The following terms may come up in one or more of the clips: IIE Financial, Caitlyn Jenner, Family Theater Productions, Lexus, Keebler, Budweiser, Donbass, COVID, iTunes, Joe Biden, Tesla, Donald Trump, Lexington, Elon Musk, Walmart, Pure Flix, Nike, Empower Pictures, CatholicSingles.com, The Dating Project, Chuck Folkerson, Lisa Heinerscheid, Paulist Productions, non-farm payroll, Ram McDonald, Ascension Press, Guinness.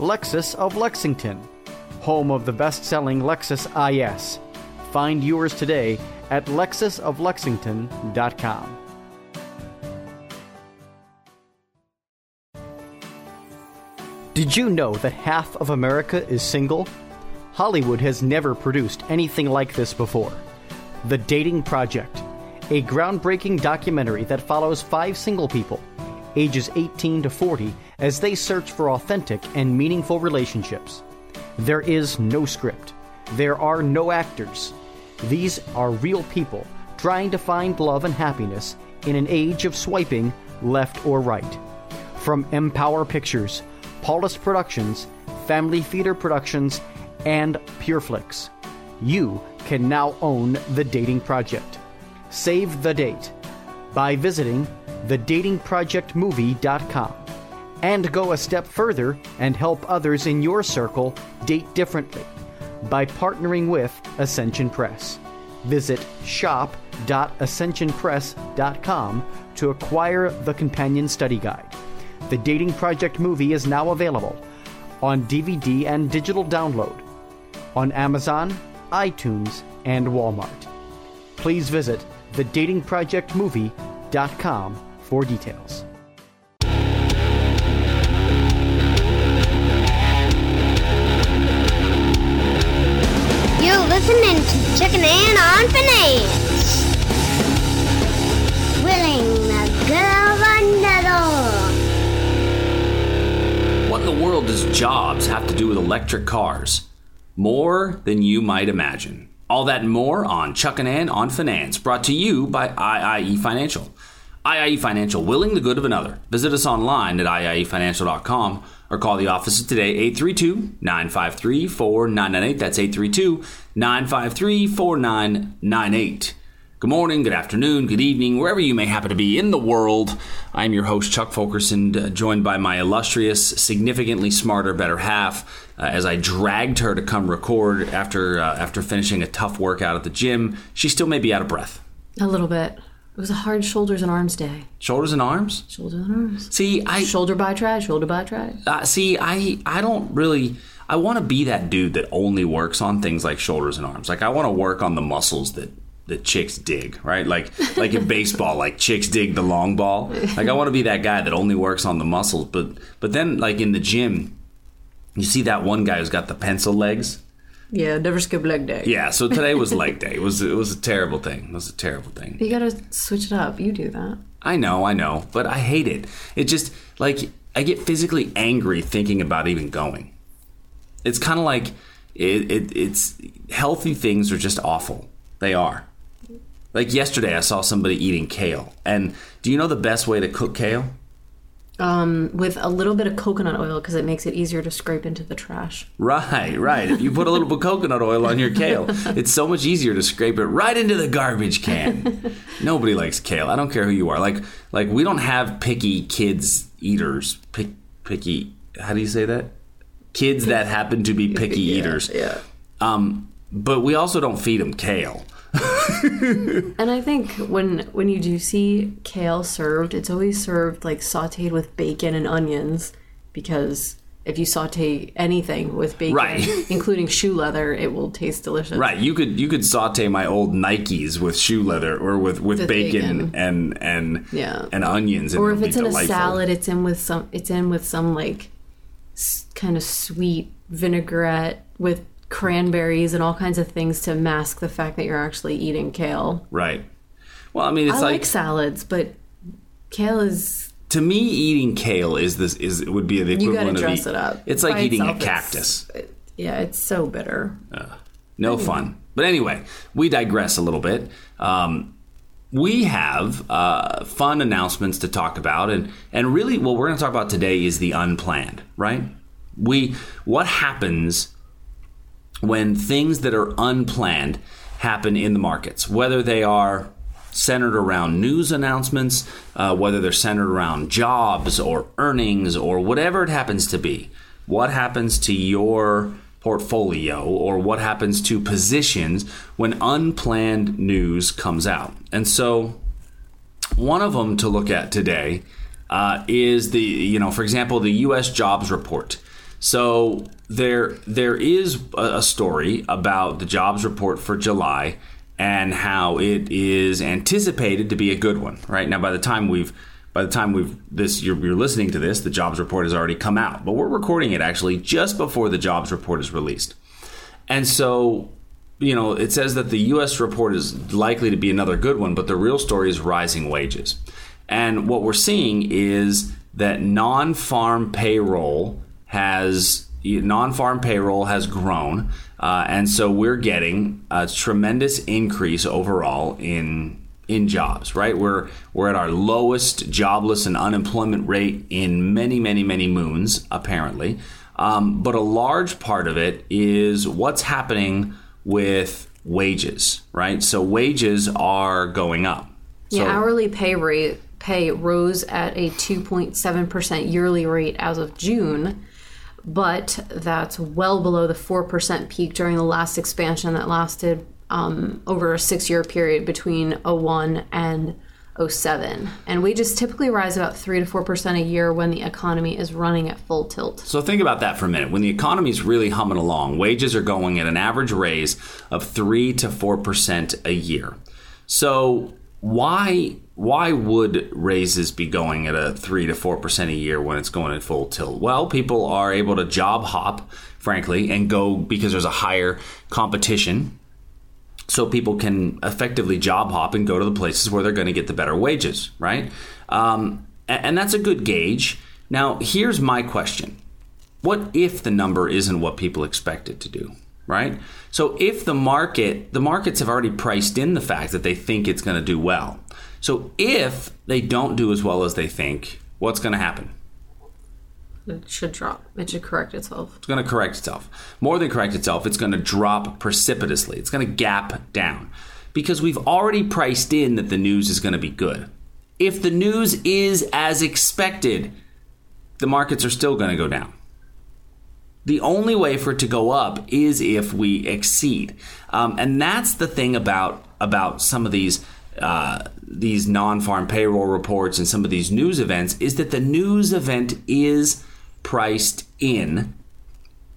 Lexus of Lexington, home of the best-selling Lexus IS. Find yours today at lexusoflexington.com. Did you know that half of America is single? Hollywood has never produced anything like this before. The Dating Project, a groundbreaking documentary that follows 5 single people, ages 18 to 40, as they search for authentic and meaningful relationships. There is no script. There are no actors. These are real people trying to find love and happiness in an age of swiping left or right. From Empower Pictures, Paulist Productions, Family Theater Productions, and Pure Flix. You can now own The Dating Project. Save the date by visiting thedatingprojectmovie.com, and go a step further and help others in your circle date differently by partnering with Ascension Press. Visit shop.ascensionpress.com to acquire the companion study guide. The Dating Project movie is now available on DVD and digital download on Amazon, iTunes, and Walmart. Please visit thedatingprojectmovie.com for details. You're listening to Checking In on Finance. Willing the girl under the What in the world does jobs have to do with electric cars? More than you might imagine. All that and more on Chuck and Ann on Finance, brought to you by IIE Financial. IIE Financial, willing the good of another. Visit us online at IIEFinancial.com or call the offices today, 832-953-4998. That's 832-953-4998. Good morning, good afternoon, good evening, wherever you may happen to be in the world. I'm your host, Chuck Folkerson, joined by my illustrious, significantly smarter, better half, as I dragged her to come record after finishing a tough workout at the gym. She still may be out of breath. A little bit. It was a hard shoulders and arms day. Shoulders and arms? Shoulders and arms. See, Shoulder by try. I don't really... I want to be that dude that only works on things like shoulders and arms. Like, I want to work on the muscles that... the chicks dig, right? Like in baseball, like chicks dig the long ball. Like I want to be that guy that only works on the muscles, but then like in the gym, you see that one guy who's got the pencil legs. Yeah, never skip leg day. Yeah, so today was leg day. It was a terrible thing. You got to switch it up. You do that. I know, but I hate it. It just like I get physically angry thinking about even going. It's kind of like it's healthy things are just awful. They are. Like yesterday, I saw somebody eating kale. And do you know the best way to cook kale? With a little bit of coconut oil, because it makes it easier to scrape into the trash. Right. If you put a little bit of coconut oil on your kale, it's so much easier to scrape it right into the garbage can. Nobody likes kale. I don't care who you are. Like we don't have picky kids eaters. Picky. How do you say that? Kids that happen to be picky eaters. Yeah. But we also don't feed them kale. And I think when you do see kale served, it's always served like sauteed with bacon and onions, because if you saute anything with bacon, right, including shoe leather, it will taste delicious. Right. You could saute my old Nikes with shoe leather or with bacon. and onions. Or if it's in delightful. A salad, it's in with some like kind of sweet vinaigrette with cranberries and all kinds of things to mask the fact that you're actually eating kale. Right. Well, I mean, it's I like salads, but kale is... To me, eating kale would be the equivalent of... You gotta dress it up. It's like eating a cactus. It's so bitter. No fun. But anyway, we digress a little bit. We have fun announcements to talk about, and really what we're going to talk about today is the unplanned, right? What happens when things that are unplanned happen in the markets, whether they are centered around news announcements, whether they're centered around jobs or earnings or whatever it happens to be? What happens to your portfolio, or what happens to positions when unplanned news comes out? And so one of them to look at today is the, for example, the U.S. jobs report. So there is a story about the jobs report for July and how it is anticipated to be a good one. Right now, by the time you're listening to this, the jobs report has already come out. But we're recording it actually just before the jobs report is released. And so, it says that the U.S. report is likely to be another good one, but the real story is rising wages. And what we're seeing is that non-farm payroll has grown. And so we're getting a tremendous increase overall in jobs, right? We're at our lowest jobless and unemployment rate in many, many, many moons, apparently. But a large part of it is what's happening with wages, right? So wages are going up. Yeah, so, hourly pay rose at a 2.7% yearly rate as of June, but that's well below the 4% peak during the last expansion that lasted over a 6-year period between 2001 and 2007. And wages typically rise about 3 to 4% a year when the economy is running at full tilt. So think about that for a minute. When the economy is really humming along, wages are going at an average raise of 3 to 4% a year. So why would raises be going at a 3 to 4% a year when it's going at full tilt? Well, people are able to job hop, frankly, and go because there's a higher competition. So people can effectively job hop and go to the places where they're going to get the better wages, right? And that's a good gauge. Now, here's my question. What if the number isn't what people expect it to do, right? So if the markets have already priced in the fact that they think it's going to do well. So if they don't do as well as they think, what's going to happen? It should drop. It should correct itself. It's going to correct itself. More than correct itself, it's going to drop precipitously. It's going to gap down because we've already priced in that the news is going to be good. If the news is as expected, the markets are still going to go down. The only way for it to go up is if we exceed. And that's the thing about some of these non-farm payroll reports and some of these news events is that the news event is priced in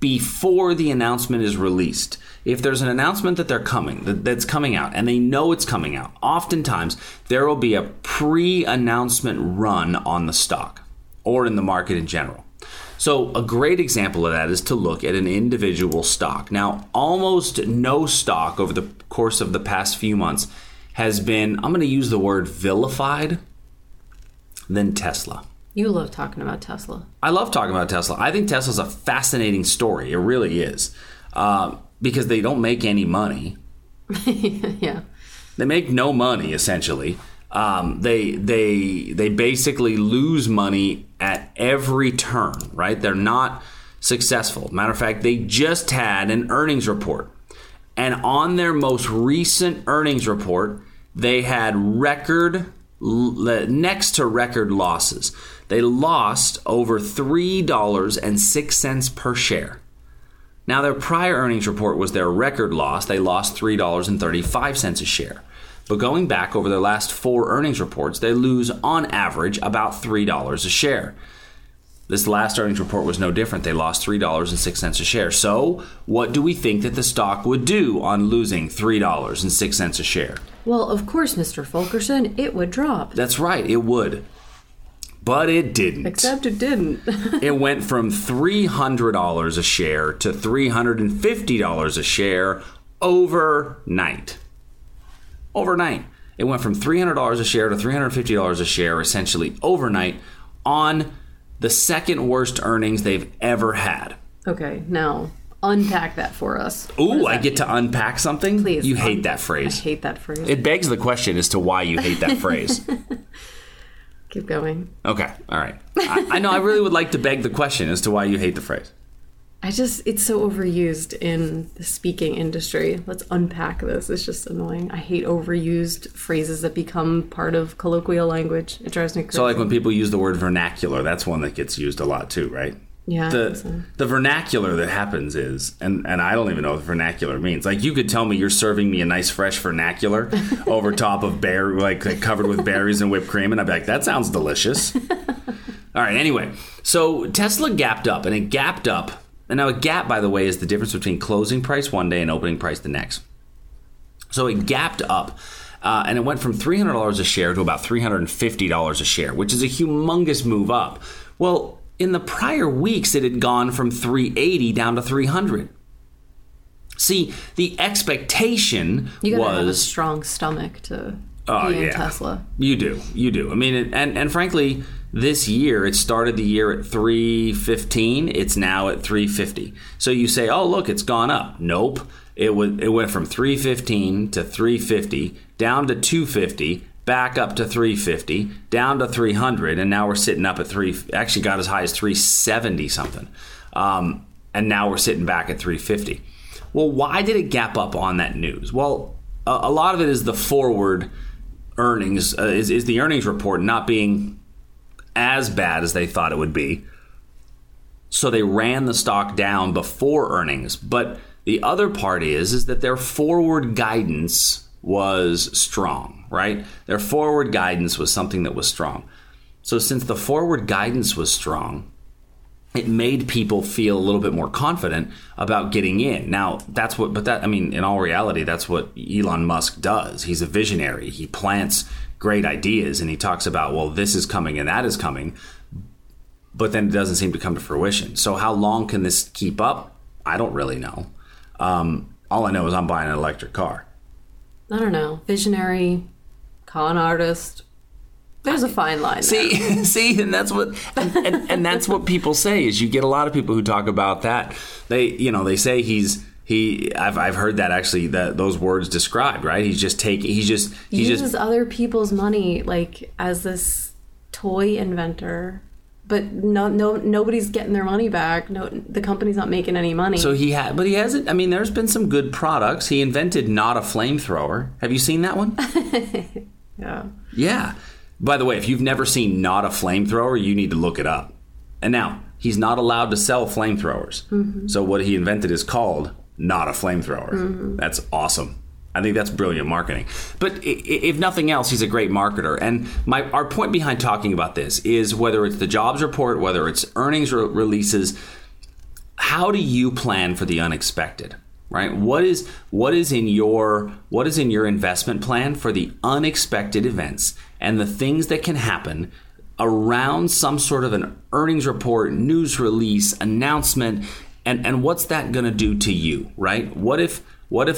before the announcement is released. If there's an announcement that's coming out, and they know it's coming out, oftentimes there will be a pre-announcement run on the stock or in the market in general. So a great example of that is to look at an individual stock. Now, almost no stock over the course of the past few months has been, I'm going to use the word vilified, than Tesla. You love talking about Tesla. I love talking about Tesla. I think Tesla's a fascinating story. It really is. Because they don't make any money. Yeah. They make no money, essentially. They basically lose money at every turn, right? They're not successful. Matter of fact, they just had an earnings report. And on their most recent earnings report, they had next to record losses. They lost over $3.06 per share. Now, their prior earnings report was their record loss. They lost $3.35 a share. But going back over their last 4 earnings reports, they lose on average about $3 a share. This last earnings report was no different. They lost $3.06 a share. So what do we think that the stock would do on losing $3.06 a share? Well, of course, Mr. Folkerson, it would drop. That's right. It would. But it didn't. Except it didn't. It went from $300 a share to $350 a share overnight. Overnight. It went from $300 a share to $350 a share, essentially overnight, on the second worst earnings they've ever had. Okay, now unpack that for us. Ooh, I get to unpack something? Please. You hate that phrase. I hate that phrase. It begs the question as to why you hate that phrase. Keep going. Okay, all right. I know I really would like to beg the question as to why you hate the phrase. it's so overused in the speaking industry. Let's unpack this. It's just annoying. I hate overused phrases that become part of colloquial language. It drives me crazy. So like when people use the word vernacular, that's one that gets used a lot too, right? Yeah. The vernacular that happens is, and I don't even know what vernacular means. Like you could tell me you're serving me a nice fresh vernacular over top of covered with berries and whipped cream, and I'd be like, that sounds delicious. All right, anyway. So Tesla gapped up, and it gapped up. And now a gap, by the way, is the difference between closing price one day and opening price the next. So it gapped up, and it went from $300 a share to about $350 a share, which is a humongous move up. Well, in the prior weeks, it had gone from $380 down to $300. See, the expectation was... You got to have a strong stomach to be in Tesla. You do. I mean, and frankly... This year, it started the year at $315. It's now at $350. So you say, oh, look, it's gone up. Nope. It went from $315 to $350, down to $250, back up to $350, down to $300, and now we're sitting up at actually got as high as $370-something. And now we're sitting back at $350. Well, why did it gap up on that news? Well, a lot of it is the forward earnings, is the earnings report not being... as bad as they thought it would be. So they ran the stock down before earnings. But the other part is that their forward guidance was strong, right? Their forward guidance was something that was strong. So since the forward guidance was strong, it made people feel a little bit more confident about getting in. Now, in all reality, that's what Elon Musk does. He's a visionary. He plants great ideas, and he talks about, well, this is coming and that is coming, but then it doesn't seem to come to fruition. So how long can this keep up? I don't really know. All I know is I'm buying an electric car. I don't know. Visionary, con artist. There's a fine line. See, and that's what and that's what people say is you get a lot of people who talk about that. They say I've heard that actually, that those words described, right? He uses other people's money like as this toy inventor, but nobody's getting their money back. No, the company's not making any money. So he hasn't. I mean, there's been some good products. He invented not a flamethrower. Have you seen that one? Yeah. Yeah. By the way, if you've never seen not a flamethrower, you need to look it up. And now he's not allowed to sell flamethrowers. Mm-hmm. So what he invented is called not a flamethrower. Mm-hmm. That's awesome. I think that's brilliant marketing. But if nothing else, he's a great marketer. And our point behind talking about this is whether it's the jobs report, whether it's earnings releases, how do you plan for the unexpected, right? What is in your investment plan for the unexpected events and the things that can happen around some sort of an earnings report, news release, announcement? And what's that going to do to you, right? What if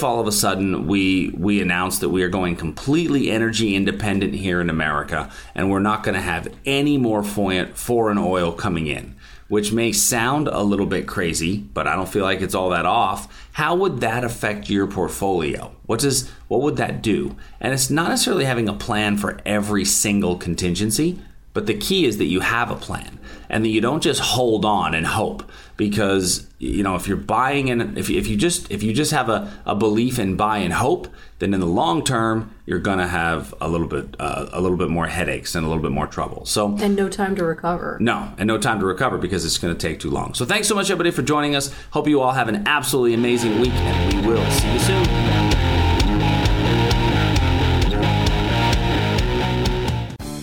all of a sudden we announce that we are going completely energy independent here in America, and we're not going to have any more foreign oil coming in, which may sound a little bit crazy, but I don't feel like it's all that off. How would that affect your portfolio? What would that do? And it's not necessarily having a plan for every single contingency, but the key is that you have a plan. And that you don't just hold on and hope, because if you're buying and if you just have a belief in buy and hope, then in the long term you're gonna have a little bit more headaches and a little bit more trouble. And no time to recover. No, and no time to recover because it's gonna take too long. So thanks so much, everybody, for joining us. Hope you all have an absolutely amazing week, and we will see you soon.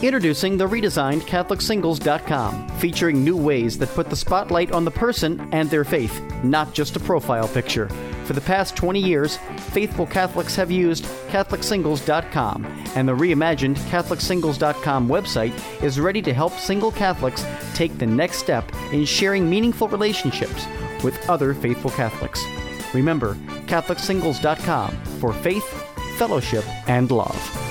Introducing the redesigned CatholicSingles.com, featuring new ways that put the spotlight on the person and their faith, not just a profile picture. For the past 20 years, faithful Catholics have used CatholicSingles.com, and the reimagined CatholicSingles.com website is ready to help single Catholics take the next step in sharing meaningful relationships with other faithful Catholics. Remember, CatholicSingles.com for faith, fellowship, and love.